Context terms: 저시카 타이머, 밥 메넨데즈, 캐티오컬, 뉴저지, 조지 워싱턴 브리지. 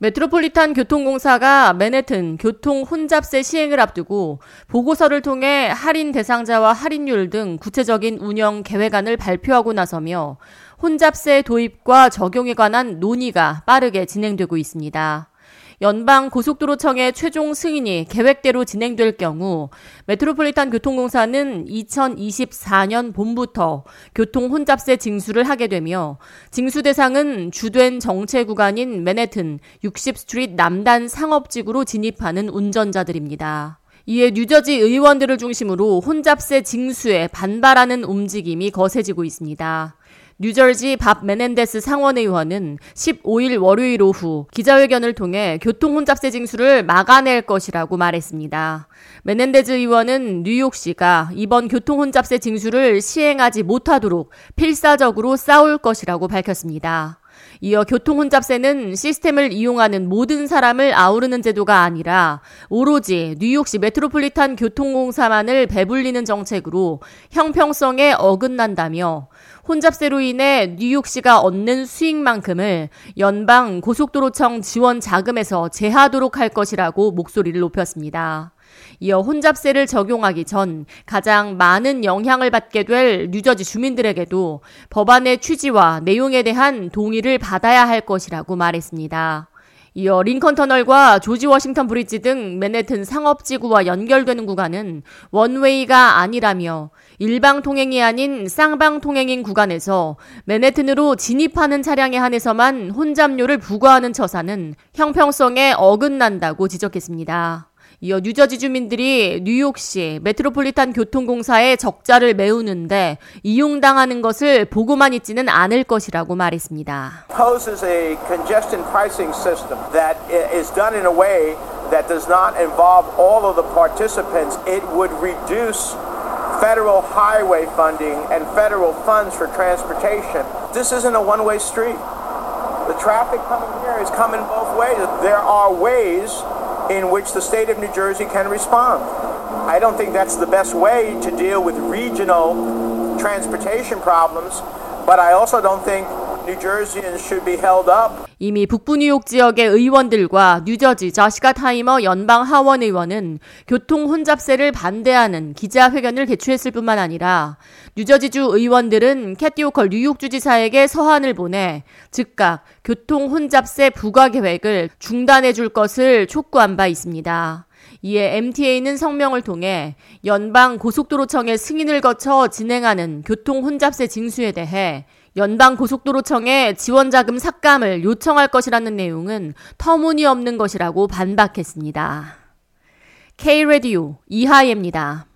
메트로폴리탄 교통공사가 맨해튼 교통 혼잡세 시행을 앞두고 보고서를 통해 할인 대상자와 할인율 등 구체적인 운영 계획안을 발표하고 나서며 혼잡세 도입과 적용에 관한 논의가 빠르게 진행되고 있습니다. 연방고속도로청의 최종 승인이 계획대로 진행될 경우 메트로폴리탄 교통공사는 2024년 봄부터 교통혼잡세 징수를 하게 되며 징수 대상은 주된 정체구간인 맨해튼 60스트리트 남단 상업지구로 진입하는 운전자들입니다. 이에 뉴저지 의원들을 중심으로 혼잡세 징수에 반발하는 움직임이 거세지고 있습니다. 뉴저지 밥 메넨데즈 상원의원은 15일 월요일 오후 기자회견을 통해 교통혼잡세 징수를 막아낼 것이라고 말했습니다. 메넨데즈 의원은 뉴욕시가 이번 교통혼잡세 징수를 시행하지 못하도록 필사적으로 싸울 것이라고 밝혔습니다. 이어 교통혼잡세는 시스템을 이용하는 모든 사람을 아우르는 제도가 아니라 오로지 뉴욕시 메트로폴리탄 교통공사만을 배불리는 정책으로 형평성에 어긋난다며 혼잡세로 인해 뉴욕시가 얻는 수익만큼을 연방 고속도로청 지원 자금에서 제하도록 할 것이라고 목소리를 높였습니다. 이어 혼잡세를 적용하기 전 가장 많은 영향을 받게 될 뉴저지 주민들에게도 법안의 취지와 내용에 대한 동의를 받아야 할 것이라고 말했습니다. 이어 링컨 터널과 조지 워싱턴 브리지 등 맨해튼 상업지구와 연결되는 구간은 원웨이가 아니라며 일방 통행이 아닌 쌍방 통행인 구간에서 맨해튼으로 진입하는 차량에 한해서만 혼잡료를 부과하는 처사는 형평성에 어긋난다고 지적했습니다. 이어 뉴저지 주민들이 뉴욕시 메트로폴리탄 교통공사의 적자를 메우는데 이용당하는 것을 보고만 있지는 않을 것이라고 말했습니다. proposes a congestion pricing system that is done in a way that does not involve all of the participants. It would reduce federal highway funding and federal funds for transportation. This isn't a one-way street. The traffic coming here is coming both ways. There are ways in which the state of New Jersey can respond. I don't think that's the best way to deal with regional transportation problems, but I also don't think New Jerseyans should be held up. 이미 북부 뉴욕 지역의 의원들과 뉴저지 저시카 타이머 연방 하원 의원은 교통 혼잡세를 반대하는 기자회견을 개최했을 뿐만 아니라 뉴저지주 의원들은 캐티오컬 뉴욕 주지사에게 서한을 보내 즉각 교통 혼잡세 부과 계획을 중단해 줄 것을 촉구한 바 있습니다. 이에 MTA는 성명을 통해 연방 고속도로청의 승인을 거쳐 진행하는 교통 혼잡세 징수에 대해 연방고속도로청에 지원자금 삭감을 요청할 것이라는 내용은 터무니없는 것이라고 반박했습니다. K-라디오 이하예입니다.